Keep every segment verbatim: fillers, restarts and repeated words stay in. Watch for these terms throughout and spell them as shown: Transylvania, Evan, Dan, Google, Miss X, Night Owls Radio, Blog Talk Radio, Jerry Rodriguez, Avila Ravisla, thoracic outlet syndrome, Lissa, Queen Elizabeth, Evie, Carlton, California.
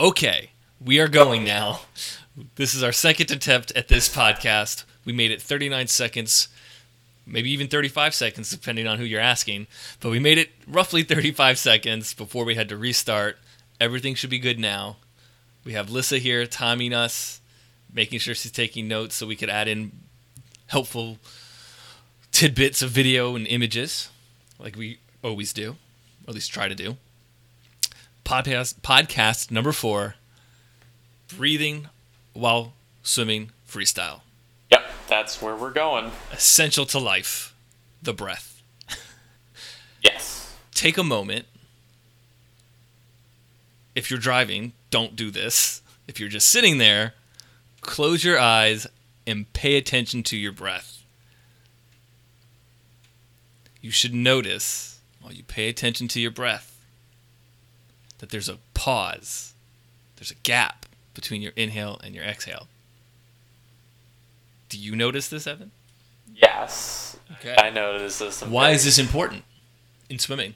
okay, we are going now. This is our second attempt at this podcast. We made it thirty-nine seconds, maybe even thirty-five seconds, depending on who you're asking. But we made it roughly thirty-five seconds before we had to restart. Everything should be good now. We have Lissa here timing us, making sure she's taking notes so we could add in helpful tidbits of video and images, like we always do, or at least try to do. Podcast, podcast number four, breathing while swimming freestyle. Yep, that's where we're going. Essential to life, the breath. Yes. Take a moment. If you're driving, don't do this. If you're just sitting there, close your eyes and pay attention to your breath. You should notice while you pay attention to your breath that there's a pause. There's a gap between your inhale and your exhale. Do you notice this, Evan? Yes. Okay. I notice this. Why is this important in swimming?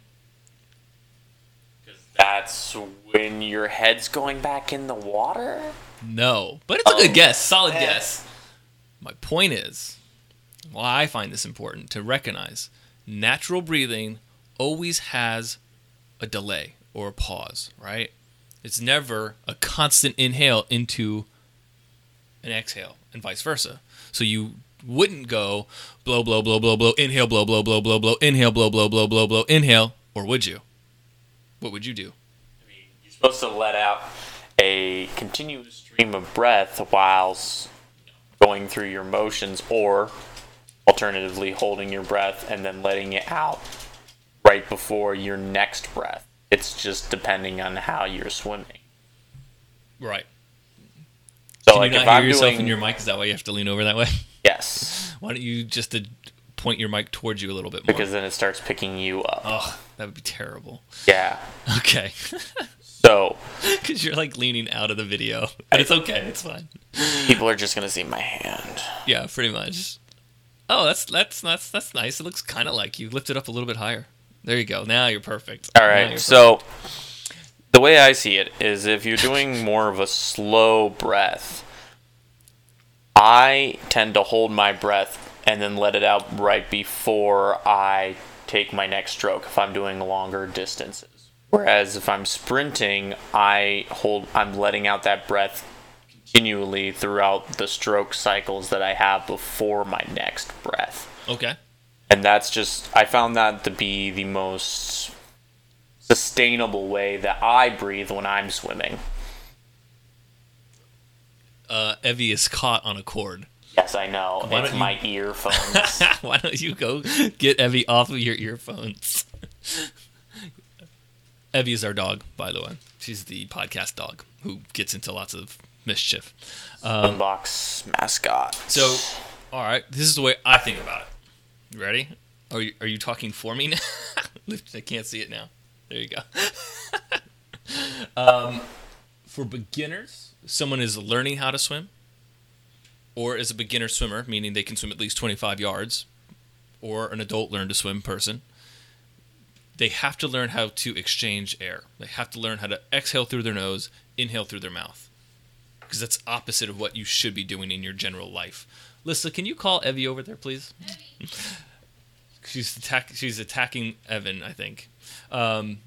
Because that's when your head's going back in the water? No. But it's a oh, good guess. Solid man. guess. My point is, well, I find this important to recognize natural breathing always has a delay or a pause, right? It's never a constant inhale into an exhale and vice versa. So you wouldn't go blow, blow, blow, blow, blow, inhale, blow, blow, blow, blow, blow, inhale, blow, blow, blow, blow, blow, inhale, or would you? What would you do? I mean, you're supposed to let out a continuous stream of breath whilst going through your motions, or alternatively holding your breath and then letting it out right before your next breath. It's just depending on how you're swimming. Right. So Can like you not if hear I'm yourself doing... in your mic? Is that why you have to lean over that way? Yes. Why don't you just point your mic towards you a little bit more? Because then it starts picking you up. Oh, that would be terrible. Yeah. Okay. So. Because you're like leaning out of the video. But I, it's okay. It's fine. People are just going to see my hand. Yeah, pretty much. Oh, that's that's that's, that's nice. It looks kind of like you lift it up a little bit higher. There you go. Now you're perfect. All right. Perfect. So the way I see it is if you're doing more of a slow breath, I tend to hold my breath and then let it out right before I take my next stroke if I'm doing longer distances. Whereas if I'm sprinting, I hold I'm letting out that breath continually throughout the stroke cycles that I have before my next breath. Okay. And that's just, I found that to be the most sustainable way that I breathe when I'm swimming. Uh, Evie is caught on a cord. Yes, I know. Why it's you... my earphones. Why don't you go get Evie off of your earphones? Evie is our dog, by the way. She's the podcast dog who gets into lots of mischief. Um, Unbox mascot. So, all right, this is the way I think about it. Ready? Are you, are you talking for me now? I can't see it now. There you go. um, for beginners, someone is learning how to swim or is a beginner swimmer, meaning they can swim at least twenty-five yards, or an adult learn to swim person, they have to learn how to exchange air. They have to learn how to exhale through their nose, inhale through their mouth, because that's opposite of what you should be doing in your general life. Lissa, can you call Evie over there, please? Evie. She's, attack- she's attacking Evan, I think. Um,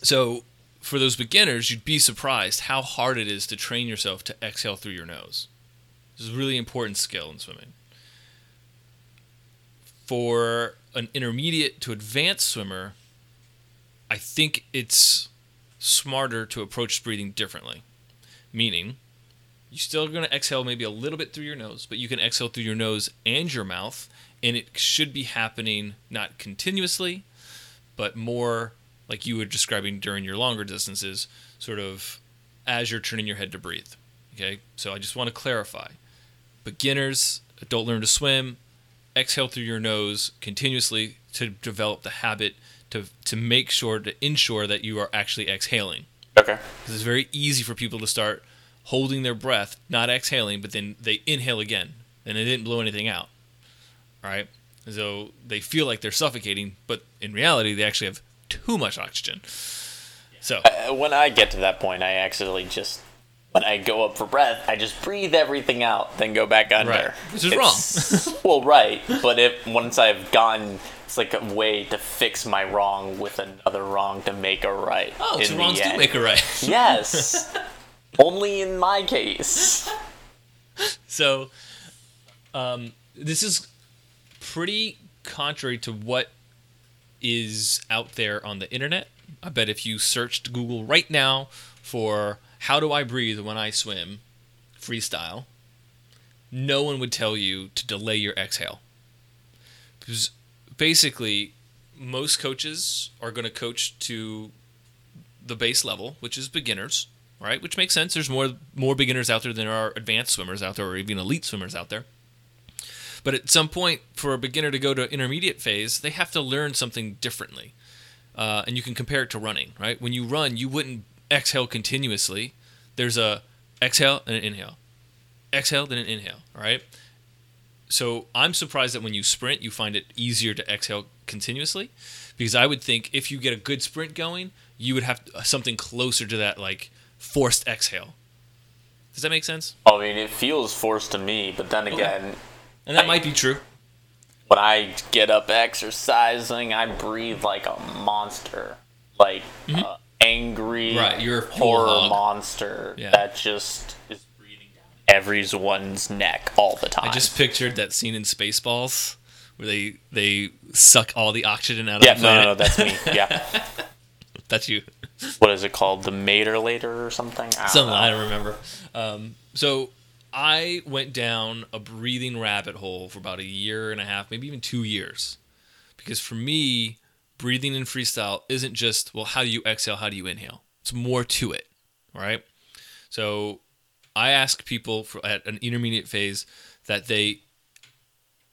so for those beginners, you'd be surprised how hard it is to train yourself to exhale through your nose. This is a really important skill in swimming. For an intermediate to advanced swimmer, I think it's smarter to approach breathing differently, meaning you're still going to exhale maybe a little bit through your nose, but you can exhale through your nose and your mouth, and it should be happening not continuously, but more like you were describing during your longer distances, sort of as you're turning your head to breathe. Okay, so I just want to clarify. Beginners, adult learn to swim, exhale through your nose continuously to develop the habit to to make sure, to ensure that you are actually exhaling. Okay. Because it's very easy for people to start holding their breath, not exhaling, but then they inhale again, and they didn't blow anything out, all right? So they feel like they're suffocating, but in reality, they actually have too much oxygen. Yeah. So I, when I get to that point, I actually just, when I go up for breath, I just breathe everything out, then go back under. Right. Which is it's, wrong. Well, right. But if once I've gone, it's like a way to fix my wrong with another wrong to make a right. Oh, two wrongs do make a right. Yes. Only in my case. So, um, this is pretty contrary to what is out there on the internet. I bet if you searched Google right now for how do I breathe when I swim freestyle, no one would tell you to delay your exhale. Because basically, most coaches are going to coach to the base level, which is beginners, right? Which makes sense. There's more more beginners out there than there are advanced swimmers out there or even elite swimmers out there. But at some point, for a beginner to go to intermediate phase, they have to learn something differently. Uh, and you can compare it to running, right? When you run, you wouldn't exhale continuously. There's a exhale and an inhale. Exhale, then an inhale, all right? So I'm surprised that when you sprint, you find it easier to exhale continuously. Because I would think if you get a good sprint going, you would have something closer to that, like, forced exhale. Does that make sense? I mean, it feels forced to me, but then again... Okay. And that I, might be true. When I get up exercising, I breathe like a monster. Like mm-hmm. an angry right, you're a horror hog. monster yeah. that just is breathing down everyone's neck all the time. I just pictured that scene in Spaceballs where they, they suck all the oxygen out yeah, of the planet. No, no, no, that's me. Yeah. That's you. What is it called? The Mater Later or something? I something don't I don't remember. Um, so... I went down a breathing rabbit hole for about a year and a half, maybe even two years. Because for me, breathing in freestyle isn't just, well, how do you exhale? How do you inhale? It's more to it, right? So I ask people for, at an intermediate phase that they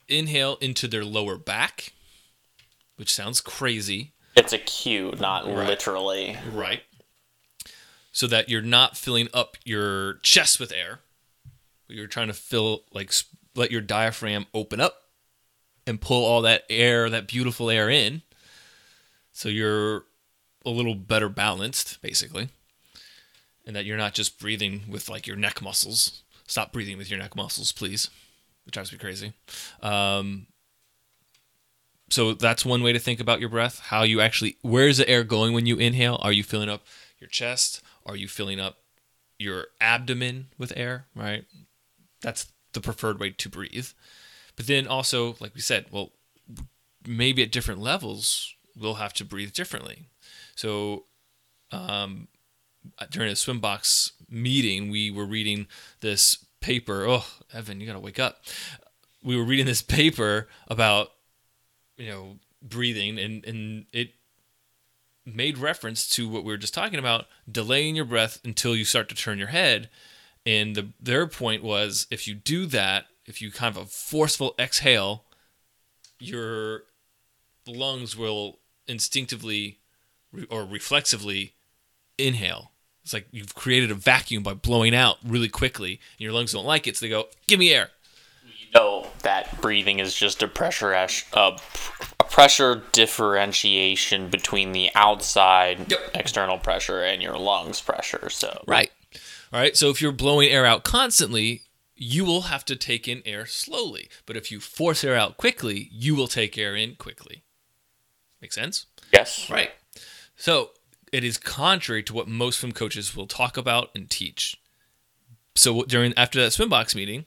inhale into their lower back, which sounds crazy. It's a cue, not right. literally. Right. So that you're not filling up your chest with air. You're trying to fill, like, let your diaphragm open up and pull all that air, that beautiful air in. So you're a little better balanced, basically. And that you're not just breathing with, like, your neck muscles. Stop breathing with your neck muscles, please. It drives me crazy. Um, so that's one way to think about your breath. How you actually, where is the air going when you inhale? Are you filling up your chest? Are you filling up your abdomen with air, right? That's the preferred way to breathe. But then also, like we said, well, maybe at different levels, we'll have to breathe differently. So um, during a swim box meeting, we were reading this paper. Oh, Evan, you got to wake up. We were reading this paper about, you know, breathing, and, and it made reference to what we were just talking about, delaying your breath until you start to turn your head. And the, their point was, if you do that, if you kind of a forceful exhale, your lungs will instinctively re- or reflexively inhale. It's like you've created a vacuum by blowing out really quickly, and your lungs don't like it, so they go, give me air. You know that breathing is just a pressure ash, uh, a pressure differentiation between the outside yep. external pressure and your lungs pressure. So right. All right, so if you're blowing air out constantly, you will have to take in air slowly. But if you force air out quickly, you will take air in quickly. Make sense? Yes. Right. So it is contrary to what most swim coaches will talk about and teach. So during after that swim box meeting,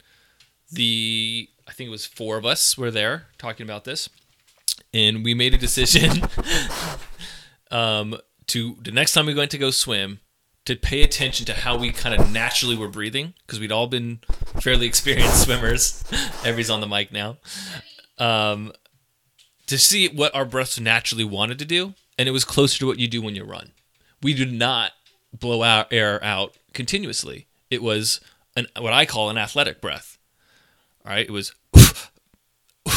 the I think it was four of us were there talking about this, and we made a decision um, to the next time we went to go swim, to pay attention to how we kind of naturally were breathing, because we'd all been fairly experienced swimmers. Everybody's on the mic now. Um, to see what our breaths naturally wanted to do, and it was closer to what you do when you run. We did not blow our air out continuously. It was an, what I call an athletic breath. All right, it was, all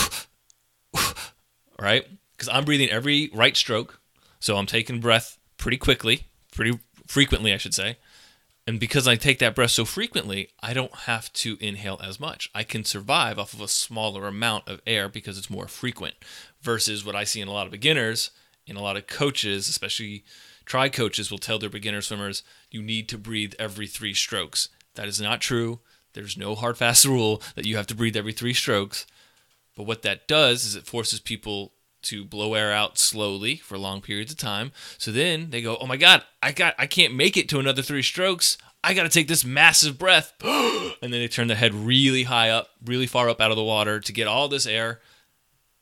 right, because I'm breathing every right stroke, so I'm taking breath pretty quickly, pretty frequently, I should say. And because I take that breath so frequently, I don't have to inhale as much. I can survive off of a smaller amount of air because it's more frequent versus what I see in a lot of beginners, in a lot of coaches, especially Try coaches will tell their beginner swimmers, you need to breathe every three strokes. That is not true. There's no hard, fast rule that you have to breathe every three strokes. But what that does is it forces people to blow air out slowly for long periods of time. So then they go, oh my God, I got, I can't make it to another three strokes. I got to take this massive breath. And then they turn their head really high up, really far up out of the water to get all this air.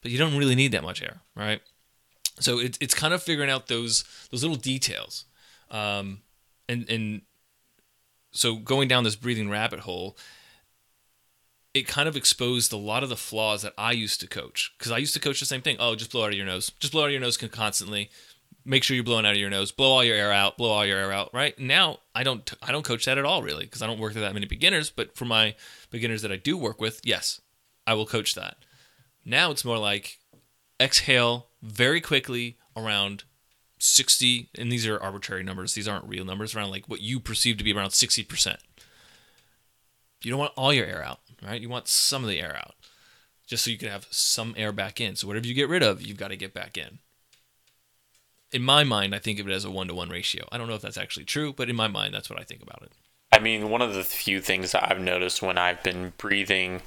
But you don't really need that much air, right? So it, it's kind of figuring out those those little details. Um, and and so going down this breathing rabbit hole, it kind of exposed a lot of the flaws that I used to coach. Because I used to coach the same thing. Oh, just blow out of your nose. Just blow out of your nose constantly. Make sure you're blowing out of your nose. Blow all your air out. Blow all your air out, right? Now, I don't I don't coach that at all, really, because I don't work with that many beginners. But for my beginners that I do work with, yes, I will coach that. Now it's more like exhale very quickly around sixty, and these are arbitrary numbers. These aren't real numbers, around like what you perceive to be around sixty percent. You don't want all your air out, right? You want some of the air out just so you can have some air back in. So whatever you get rid of, you've got to get back in. In my mind, I think of it as a one-to-one ratio. I don't know if that's actually true, but in my mind, that's what I think about it. I mean, one of the few things that I've noticed when I've been breathing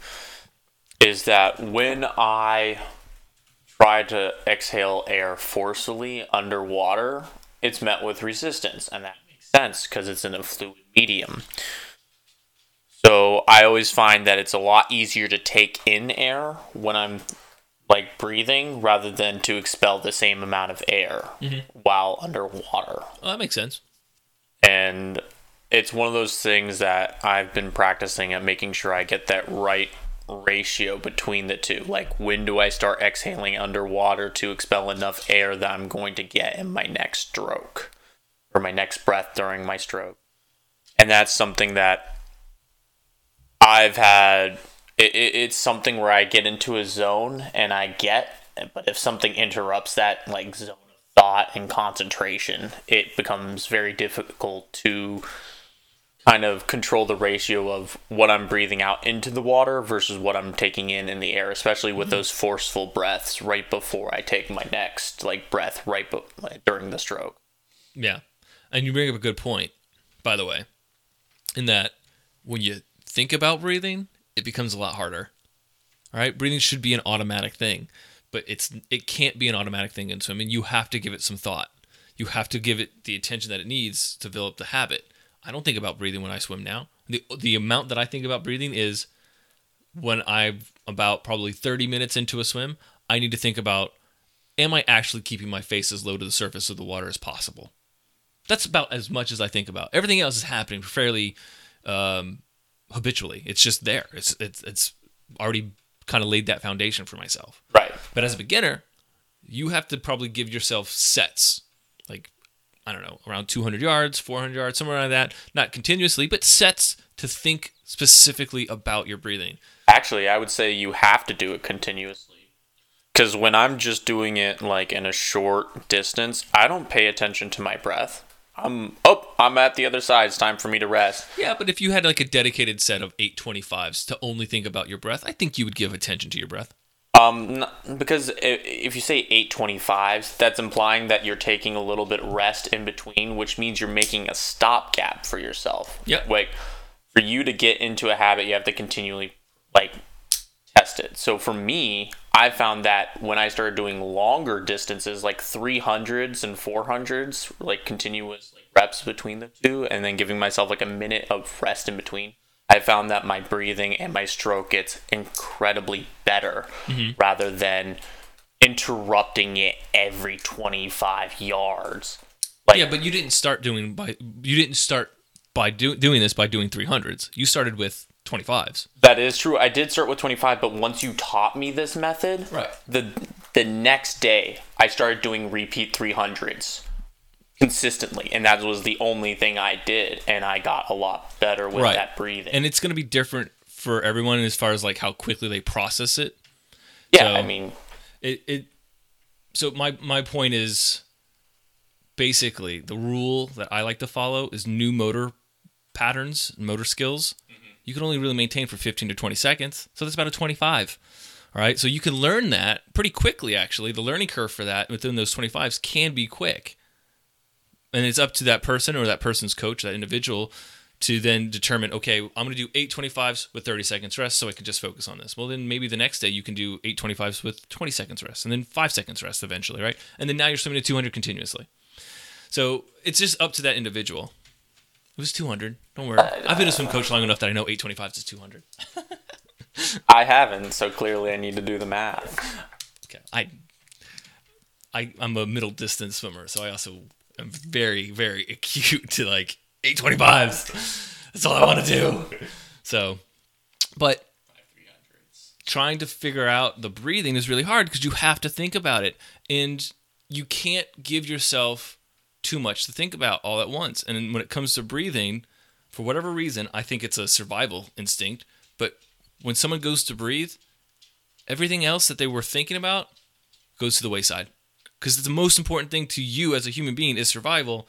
is that when I try to exhale air forcefully underwater, it's met with resistance, and that makes sense because it's in a fluid medium. So I always find that it's a lot easier to take in air when I'm like breathing rather than to expel the same amount of air mm-hmm. while underwater. Well, that makes sense. And it's one of those things that I've been practicing at, making sure I get that right ratio between the two. Like, when do I start exhaling underwater to expel enough air that I'm going to get in my next stroke or my next breath during my stroke? And that's something that I've had. It, it, it's something where I get into a zone and I get, but if something interrupts that like zone of thought and concentration, it becomes very difficult to kind of control the ratio of what I'm breathing out into the water versus what I'm taking in in the air, especially with mm-hmm. those forceful breaths right before I take my next like breath right be- like, during the stroke. Yeah. And you bring up a good point, by the way, in that when you think about breathing, it becomes a lot harder. All right. Breathing should be an automatic thing, but it's it can't be an automatic thing in swimming. You have to give it some thought. You have to give it the attention that it needs to develop the habit. I don't think about breathing when I swim now. The the amount that I think about breathing is when I'm about probably thirty minutes into a swim, I need to think about, am I actually keeping my face as low to the surface of the water as possible? That's about as much as I think about. Everything else is happening fairly um, habitually. It's just there. It's, it's, it's already kind of laid that foundation for myself. Right. But as a beginner, you have to probably give yourself sets, like, I don't know, around two hundred yards, four hundred yards, somewhere like that. Not continuously, but sets to think specifically about your breathing. Actually, I would say you have to do it continuously. Because when I'm just doing it like in a short distance, I don't pay attention to my breath. I'm, oh, I'm at the other side. It's time for me to rest. Yeah, but if you had like a dedicated set of eight twenty-fives to only think about your breath, I think you would give attention to your breath. Um, because if you say eight twenty-fives, that's implying that you're taking a little bit rest in between, which means you're making a stopgap for yourself. Yep. Like, for you to get into a habit, you have to continually, like, test it. So for me, I found that when I started doing longer distances, like three hundreds and four hundreds, like, continuous like, reps between the two, and then giving myself, like, a minute of rest in between, I found that my breathing and my stroke gets incredibly better mm-hmm. rather than interrupting it every twenty-five yards. Like, yeah, but you didn't start doing by you didn't start by do, doing this by doing three hundreds. You started with twenty-fives. That is true. I did start with twenty-five, but once you taught me this method, right. the the next day I started doing repeat three hundreds. Consistently, and that was the only thing I did, and I got a lot better with right. that breathing. And it's going to be different for everyone as far as like how quickly they process it. Yeah, so I mean, it. it so my my point is basically the rule that I like to follow is new motor patterns, motor skills. Mm-hmm. You can only really maintain for fifteen to twenty seconds, so that's about a twenty-five. All right, so you can learn that pretty quickly. Actually, the learning curve for that within those twenty-fives can be quick. And it's up to that person or that person's coach, that individual, to then determine, okay, I'm going to do eight twenty-fives with thirty seconds rest so I can just focus on this. Well, then maybe the next day you can do eight twenty-fives with twenty seconds rest and then five seconds rest eventually, right? And then now you're swimming to two hundred continuously. So it's just up to that individual. It was two hundred. Don't worry. I've been a swim coach long enough that I know eight twenty-fives is two hundred. I haven't, so clearly I need to do the math. Okay. I, I, I'm a middle distance swimmer, so I also am very, very acute to like, eight twenty-fives. That's all I want to do. So, but trying to figure out the breathing is really hard because you have to think about it. And you can't give yourself too much to think about all at once. And when it comes to breathing, for whatever reason, I think it's a survival instinct. But when someone goes to breathe, everything else that they were thinking about goes to the wayside. Because the most important thing to you as a human being is survival.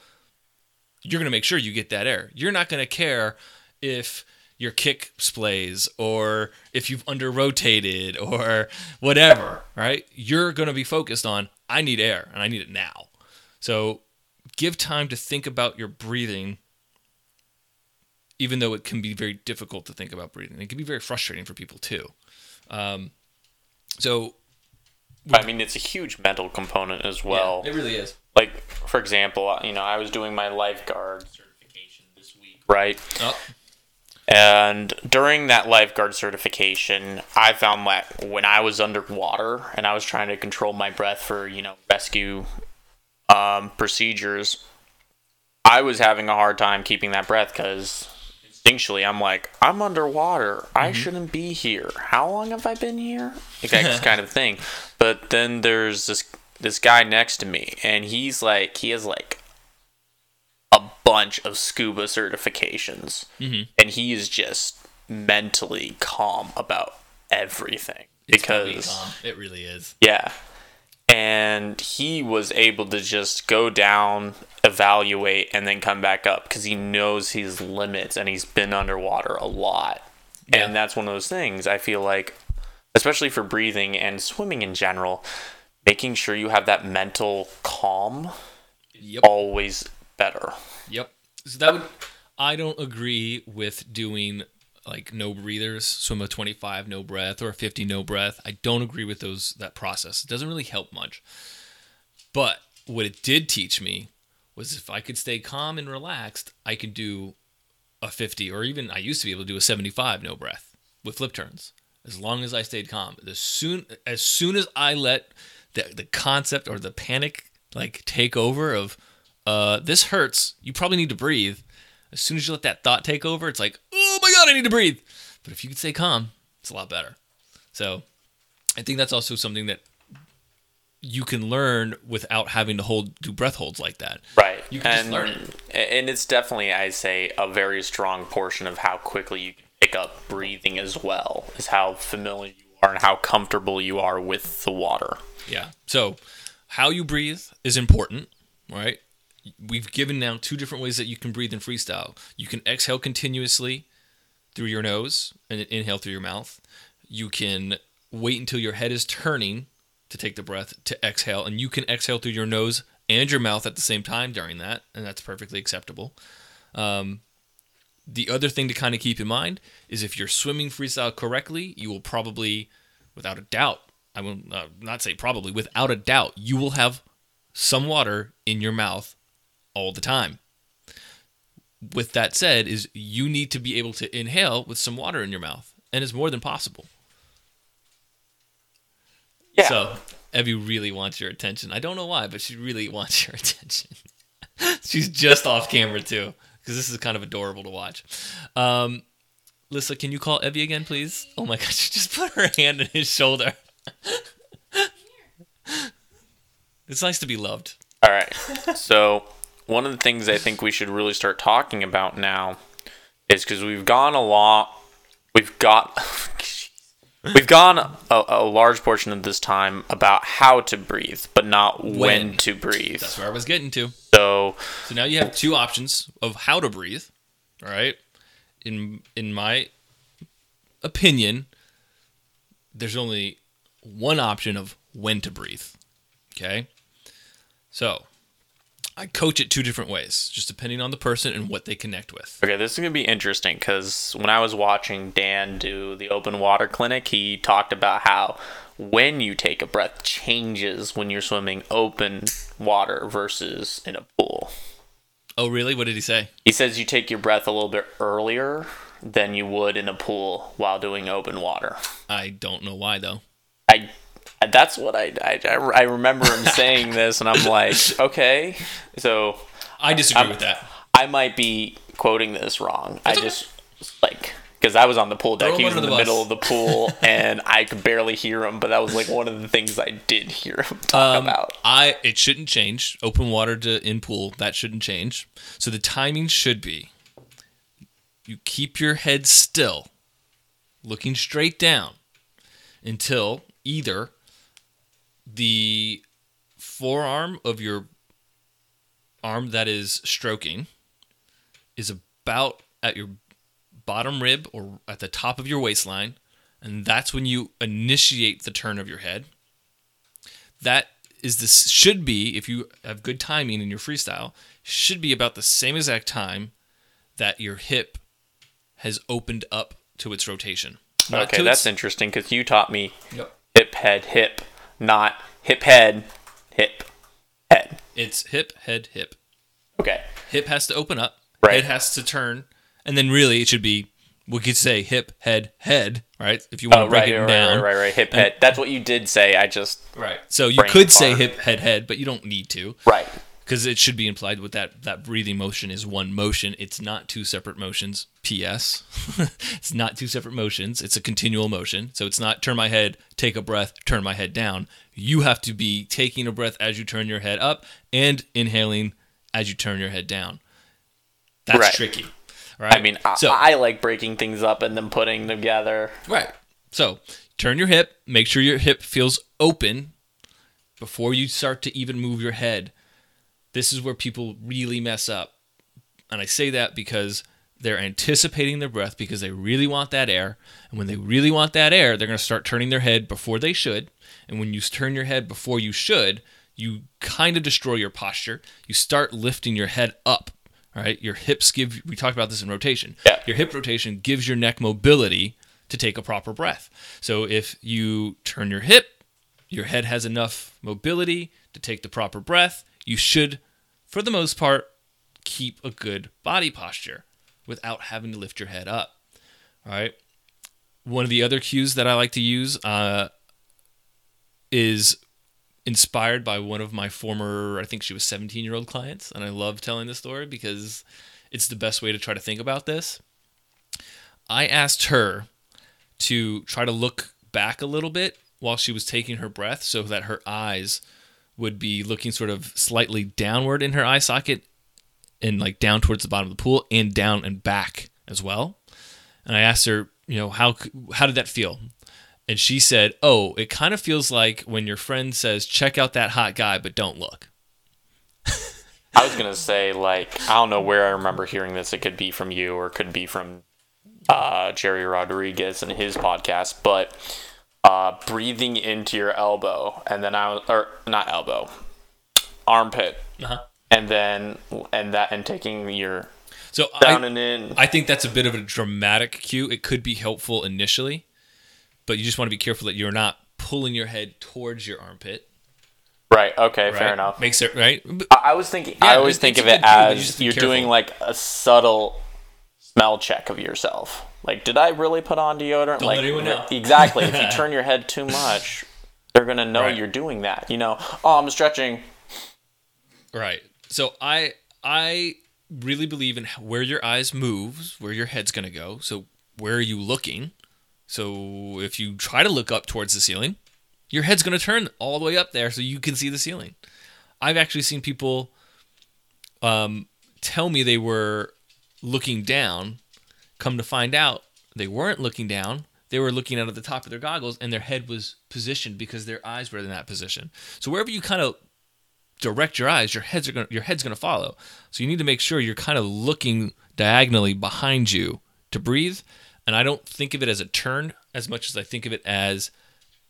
You're going to make sure you get that air. You're not going to care if your kick splays or if you've under-rotated or whatever, right? You're going to be focused on, I need air and I need it now. So give time to think about your breathing, even though it can be very difficult to think about breathing. It can be very frustrating for people too. Um, so... I mean, it's a huge mental component as well. Yeah, it really is. Like, for example, you know, I was doing my lifeguard certification this week, right? Oh. And during that lifeguard certification, I found that when I was underwater and I was trying to control my breath for, you know, rescue um, procedures, I was having a hard time keeping that breath because instinctually I'm like, I'm underwater. Mm-hmm. I shouldn't be here. How long have I been here? Like, that kind of thing. But then there's this... this guy next to me, and he's like, he has like a bunch of scuba certifications, mm-hmm. and he is just mentally calm about everything. It's because calm. It really is. Yeah. And he was able to just go down, evaluate, and then come back up because he knows his limits and he's been underwater a lot. Yeah. And that's one of those things I feel like, especially for breathing and swimming in general, making sure you have that mental calm is yep. always better. Yep. So that would, I don't agree with doing like no breathers, swim a twenty-five no breath or a fifty no breath. I don't agree with those that process. It doesn't really help much. But what it did teach me was if I could stay calm and relaxed, I could do a fifty or even I used to be able to do a seventy-five no breath with flip turns as long as I stayed calm. As soon as soon as I let The, the concept or the panic like take over of uh, this hurts, you probably need to breathe. As soon as you let that thought take over, it's like, oh my God, I need to breathe. But if you could stay calm, it's a lot better. So I think that's also something that you can learn without having to hold do breath holds like that. Right. You can and, just learn it. And it's definitely, I say, a very strong portion of how quickly you can pick up breathing as well, is how familiar you are and how comfortable you are with the water. Yeah. So how you breathe is important, right? We've given now two different ways that you can breathe in freestyle. You can exhale continuously through your nose and inhale through your mouth. You can wait until your head is turning to take the breath to exhale. And you can exhale through your nose and your mouth at the same time during that. And that's perfectly acceptable. Um, the other thing to kind of keep in mind is if you're swimming freestyle correctly, you will probably, without a doubt, I will uh, not say probably, without a doubt, you will have some water in your mouth all the time. With that said, is you need to be able to inhale with some water in your mouth, and it's more than possible. Yeah. So, Evie really wants your attention. I don't know why, but she really wants your attention. She's just off camera, too, because this is kind of adorable to watch. Um, Lissa, can you call Evie again, please? Oh, my gosh, she just put her hand on his shoulder. It's nice to be loved. All right. So one of the things I think we should really start talking about now is because we've gone a lot, we've got, we've gone a, a large portion of this time about how to breathe, but not when. when to breathe. That's where I was getting to. So, so now you have two options of how to breathe. All right. In in my opinion, there's only one option of when to breathe. Okay. So I coach it two different ways, just depending on the person and what they connect with. Okay, this is going to be interesting because when I was watching Dan do the open water clinic, he talked about how when you take a breath changes when you're swimming open water versus in a pool. Oh, really? What did he say? He says you take your breath a little bit earlier than you would in a pool while doing open water. I don't know why, though. I That's what I, I, I remember him saying this, and I'm like, okay. So I disagree I'm, with that. I might be quoting this wrong. That's I just, okay. like, because I was on the pool deck. He was in the, the middle of the pool, and I could barely hear him, but that was, like, one of the things I did hear him talk um, about. I It shouldn't change. Open water to in pool, that shouldn't change. So the timing should be you keep your head still, looking straight down, until either the forearm of your arm that is stroking is about at your bottom rib or at the top of your waistline, and that's when you initiate the turn of your head. That is this should be, if you have good timing in your freestyle, should be about the same exact time that your hip has opened up to its rotation. Not okay, that's its... interesting because you taught me yep. hip, head, hip. Not hip, head, hip, head. It's hip, head, hip. Okay. Hip has to open up. Right. Head has to turn. And then really it should be, we could say hip, head, head, right? If you want oh, to break right, it right, down. Right, right, right, right. Hip, and, head. That's what you did say. I just... Right. So you could say hip, head, head, but you don't need to. Right. Because it should be implied with that, that breathing motion is one motion. It's not two separate motions. P S It's not two separate motions. It's a continual motion. So it's not turn my head, take a breath, turn my head down. You have to be taking a breath as you turn your head up and inhaling as you turn your head down. That's right. Tricky. Right? I mean, I, so, I like breaking things up and then putting them together. Right. So turn your hip. Make sure your hip feels open before you start to even move your head. This is where people really mess up. And I say that because they're anticipating their breath because they really want that air. And when they really want that air, they're going to start turning their head before they should. And when you turn your head before you should, you kind of destroy your posture. You start lifting your head up, right? Your hips give, we talked about this in rotation. Yeah. Your hip rotation gives your neck mobility to take a proper breath. So if you turn your hip, your head has enough mobility to take the proper breath. You should, for the most part, keep a good body posture without having to lift your head up. All right. One of the other cues that I like to use uh, is inspired by one of my former, I think she was seventeen-year-old clients, and I love telling this story because it's the best way to try to think about this. I asked her to try to look back a little bit while she was taking her breath so that her eyes would be looking sort of slightly downward in her eye socket and like down towards the bottom of the pool and down and back as well. And I asked her, you know, how how did that feel? And she said, oh, it kind of feels like when your friend says, check out that hot guy, but don't look. I was going to say, like, I don't know where I remember hearing this. It could be from you or it could be from uh, Jerry Rodriguez and his podcast, but... Uh, breathing into your elbow, and then I was, or not elbow, armpit, uh-huh. and then and that and taking your so down I, and in. I think that's a bit of a dramatic cue. It could be helpful initially, but you just want to be careful that you're not pulling your head towards your armpit. Right. Okay. Right? Fair enough. Makes it right. But, I, I was thinking. Yeah, I always think of it as you're careful. Doing like a subtle smell check of yourself. Like, did I really put on deodorant? Don't like, let anyone know. Exactly. If you turn your head too much, they're going to know right. You're doing that. You know, oh, I'm stretching. Right. So I I really believe in where your eyes move, where your head's going to go. So where are you looking? So if you try to look up towards the ceiling, your head's going to turn all the way up there so you can see the ceiling. I've actually seen people um, tell me they were looking down. Come to find out, they weren't looking down. They were looking out at the top of their goggles, and their head was positioned because their eyes were in that position. So wherever you kind of direct your eyes, your heads are gonna, your head's going to follow. So you need to make sure you're kind of looking diagonally behind you to breathe. And I don't think of it as a turn as much as I think of it as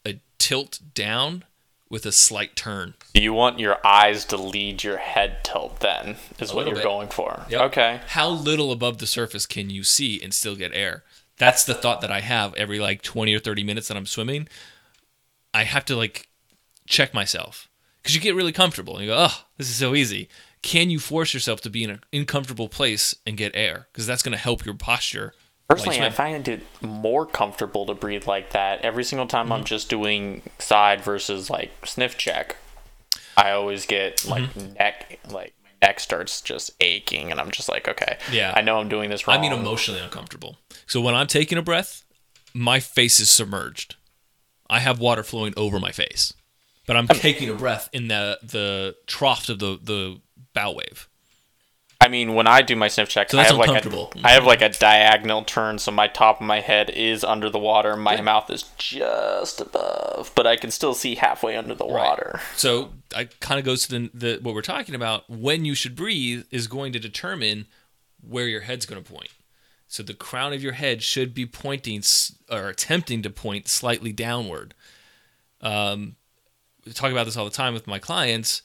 a tilt down with a slight turn. You want your eyes to lead your head tilt, then, is a what you're bit. going for. Yep. Okay. How little above the surface can you see and still get air? That's the thought that I have every like twenty or thirty minutes that I'm swimming. I have to like check myself, because you get really comfortable and you go, oh, this is so easy. Can you force yourself to be in an uncomfortable place and get air? Because that's going to help your posture. Personally, I find it more comfortable to breathe like that every single time mm-hmm. I'm just doing side versus like sniff check. I always get like mm-hmm. neck, like my neck starts just aching, and I'm just like, okay, yeah, I know I'm doing this wrong. I mean, emotionally uncomfortable. So when I'm taking a breath, my face is submerged. I have water flowing over my face, but I'm taking a breath in the the trough of the the bow wave. I mean, when I do my sniff check, so I, have like a, I have like a diagonal turn, so my top of my head is under the water, my yeah. mouth is just above, but I can still see halfway under the right. water. So it kind of goes to the, the what we're talking about. When you should breathe is going to determine where your head's going to point. So the crown of your head should be pointing or attempting to point slightly downward. Um, we talk about this all the time with my clients.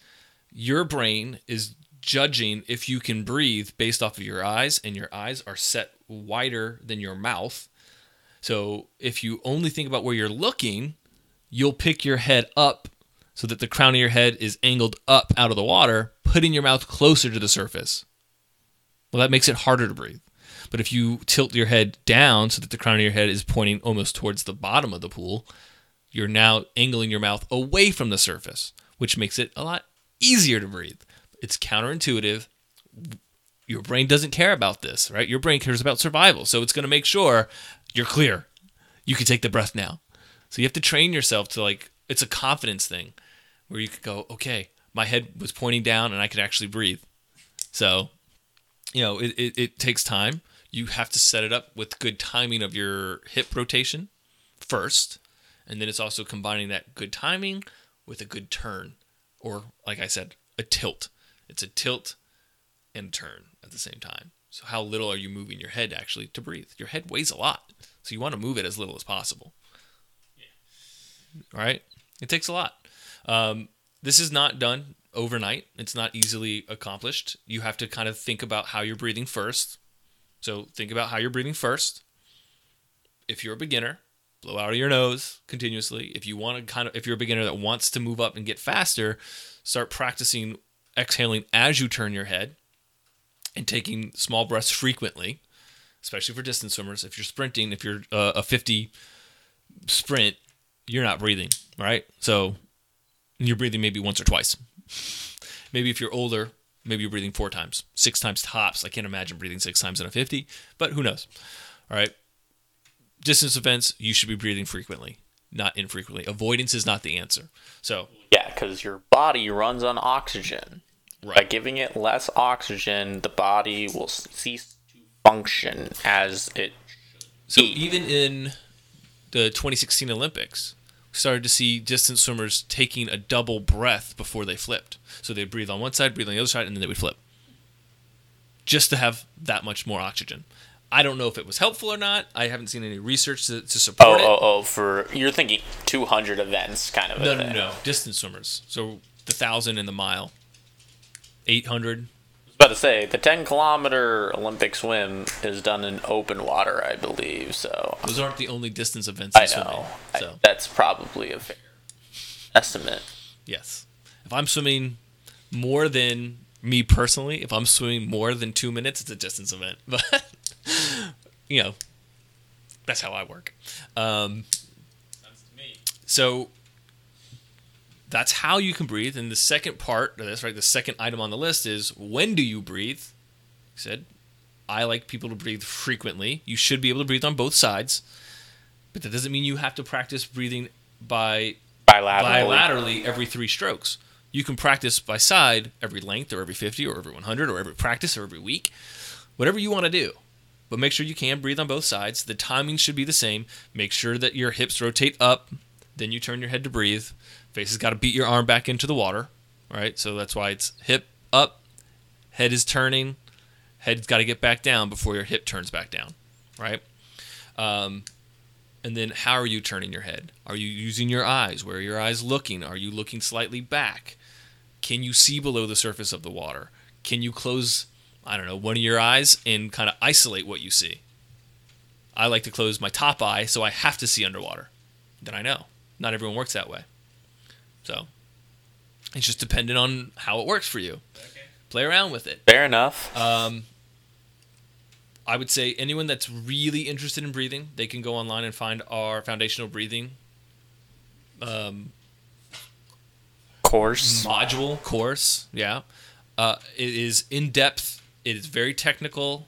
Your brain is judging if you can breathe based off of your eyes, and your eyes are set wider than your mouth. So if you only think about where you're looking, you'll pick your head up so that the crown of your head is angled up out of the water, putting your mouth closer to the surface. Well, that makes it harder to breathe. But if you tilt your head down so that the crown of your head is pointing almost towards the bottom of the pool, you're now angling your mouth away from the surface, which makes it a lot easier to breathe. It's counterintuitive. Your brain doesn't care about this, right? Your brain cares about survival. So it's going to make sure you're clear. You can take the breath now. So you have to train yourself to like, it's a confidence thing where you could go, okay, my head was pointing down and I could actually breathe. So, you know, it, it, it takes time. You have to set it up with good timing of your hip rotation first. And then it's also combining that good timing with a good turn, or like I said, a tilt. It's a tilt and turn at the same time. So how little are you moving your head actually to breathe? Your head weighs a lot, so you want to move it as little as possible. Yeah. All right? It takes a lot. Um, this is not done overnight. It's not easily accomplished. You have to kind of think about how you're breathing first. So think about how you're breathing first. If you're a beginner, blow out of your nose continuously. If you want to kind of, if you're a beginner that wants to move up and get faster, start practicing exhaling as you turn your head and taking small breaths frequently, especially for distance swimmers. If you're sprinting, if you're uh, a fifty sprint, you're not breathing, right? So you're breathing maybe once or twice. Maybe if you're older, maybe you're breathing four times, six times tops. I can't imagine breathing six times in a fifty, but who knows? All right. Distance events, you should be breathing frequently, not infrequently. Avoidance is not the answer. So yeah, because your body runs on oxygen. Right. By giving it less oxygen, the body will cease to function as it should. So be. Even in the twenty sixteen Olympics, we started to see distance swimmers taking a double breath before they flipped. So they'd breathe on one side, breathe on the other side, and then they would flip. Just to have that much more oxygen. I don't know if it was helpful or not. I haven't seen any research to, to support oh, it. Oh, oh, for you're thinking two hundred events kind of. No, event. no, no, distance swimmers. So the thousand and the mile, eight hundred. I was about to say the ten kilometer Olympic swim is done in open water, I believe. So those aren't the only distance events. In I know. Swimming, so. I, that's probably a fair estimate. Yes. If I'm swimming more than me personally, if I'm swimming more than two minutes, it's a distance event, but. You know, that's how I work. Um, that's to me. So that's how you can breathe. And the second part, that's right, the second item on the list is, when do you breathe? I said, I like people to breathe frequently. You should be able to breathe on both sides. But that doesn't mean you have to practice breathing by bilaterally, bilaterally every three strokes. You can practice by side every length or every fifty or every one hundred or every practice or every week. Whatever you want to do. But make sure you can breathe on both sides. The timing should be the same. Make sure that your hips rotate up. Then you turn your head to breathe. Face has got to beat your arm back into the water. All right. So that's why it's hip up. Head is turning. Head's got to get back down before your hip turns back down. Right. Um, And then how are you turning your head? Are you using your eyes? Where are your eyes looking? Are you looking slightly back? Can you see below the surface of the water? Can you close, I don't know, one of your eyes and kind of isolate what you see? I like to close my top eye so I have to see underwater. Then I know. Not everyone works that way. So it's just dependent on how it works for you. Okay. Play around with it. Fair enough. Um, I would say anyone that's really interested in breathing, they can go online and find our foundational breathing um, course. Module, course, yeah. Uh, it is in-depth. It is very technical.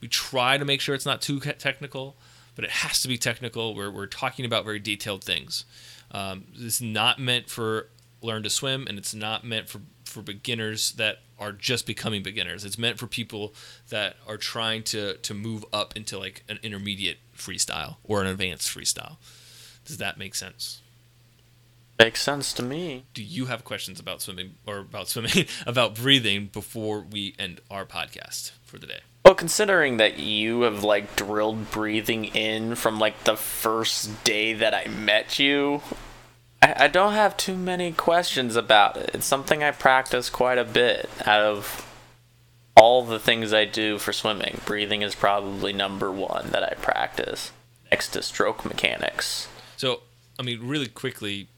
We try to make sure it's not too technical, but it has to be technical. We're, we're talking about very detailed things. Um, it's not meant for learn to swim, and it's not meant for for beginners that are just becoming beginners. It's meant for people that are trying to to move up into like an intermediate freestyle or an advanced freestyle. Does that make sense? Makes sense to me. Do you have questions about swimming or about swimming about breathing before we end our podcast for the day? Well, considering that you have like drilled breathing in from like the first day that I met you, I don't have too many questions about it. It's something I practice quite a bit. Out of all the things I do for swimming, breathing is probably number one that I practice, next to stroke mechanics. So, I mean, really quickly,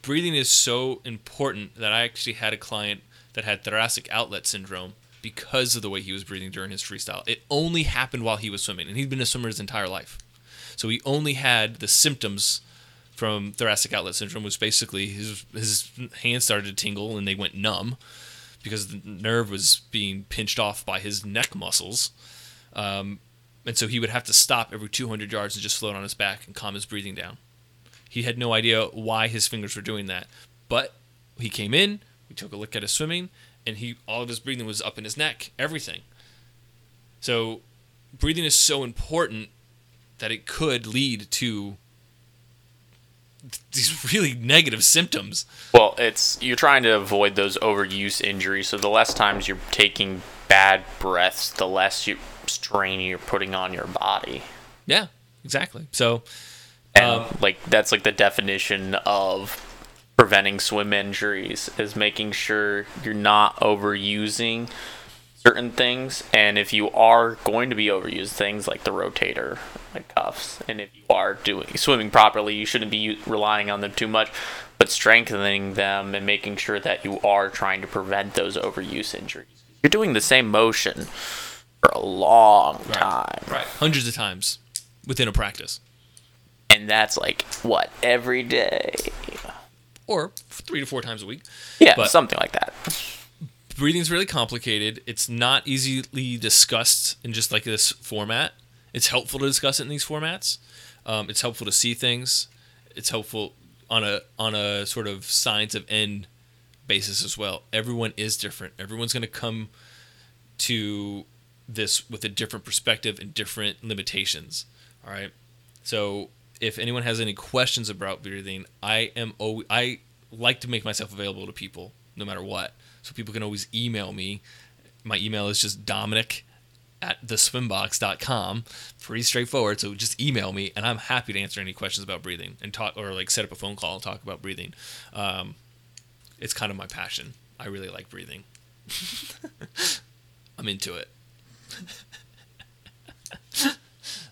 breathing is so important that I actually had a client that had thoracic outlet syndrome because of the way he was breathing during his freestyle. It only happened while he was swimming, and he'd been a swimmer his entire life. So he only had the symptoms from thoracic outlet syndrome, which basically his his hands started to tingle and they went numb because the nerve was being pinched off by his neck muscles. Um, and so he would have to stop every two hundred yards and just float on his back and calm his breathing down. He had no idea why his fingers were doing that. But he came in, we took a look at his swimming, and he all of his breathing was up in his neck, everything. So breathing is so important that it could lead to these really negative symptoms. Well, it's you're trying to avoid those overuse injuries, so the less times you're taking bad breaths, the less you strain you're putting on your body. Yeah, exactly. So and um, like that's like the definition of preventing swim injuries is making sure you're not overusing certain things, and if you are going to be overused, things like the rotator, like cuffs, and if you are doing swimming properly, you shouldn't be relying on them too much, but strengthening them and making sure that you are trying to prevent those overuse injuries. You're doing the same motion for a long right. time, right? Hundreds of times within a practice, and that's like what every day, or three to four times a week. Yeah, but something like that. Breathing is really complicated. It's not easily discussed in just like this format. It's helpful to discuss it in these formats. Um, it's helpful to see things. It's helpful on a on a sort of science of end basis as well. Everyone is different. Everyone's going to come to this with a different perspective and different limitations. All right. So if anyone has any questions about breathing, I am always, I like to make myself available to people no matter what. So people can always email me. My email is just Dominic at the swim box dot com. Pretty straightforward. So just email me, and I'm happy to answer any questions about breathing and talk, or like set up a phone call and talk about breathing. Um, it's kind of my passion. I really like breathing. I'm into it.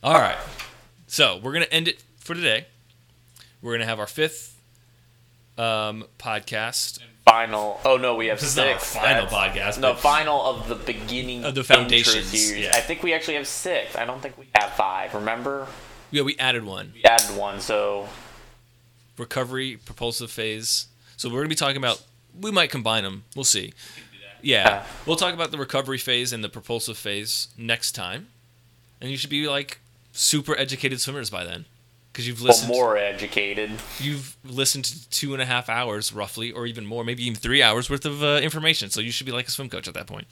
All right. So we're gonna end it for today. We're gonna have our fifth um, podcast. Final. Oh no, we have this six. Is not final That's, podcast. No, final of the beginning of the foundations. Yeah. I think we actually have six. I don't think we have five. Remember? Yeah, we added one. We added one. So recovery, propulsive phase. So we're gonna be talking about. We might combine them. We'll see. Yeah, yeah. We'll talk about the recovery phase and the propulsive phase next time, and you should be like super educated swimmers by then. Because you've listened, well, more educated. You've listened to two and a half hours, roughly, or even more, maybe even three hours worth of uh, information. So you should be like a swim coach at that point.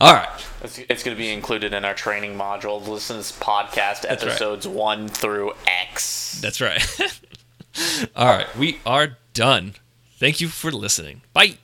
All right, it's, it's going to be included in our training module. Listen to this podcast That's episodes right. one through X. That's right. All right, we are done. Thank you for listening. Bye.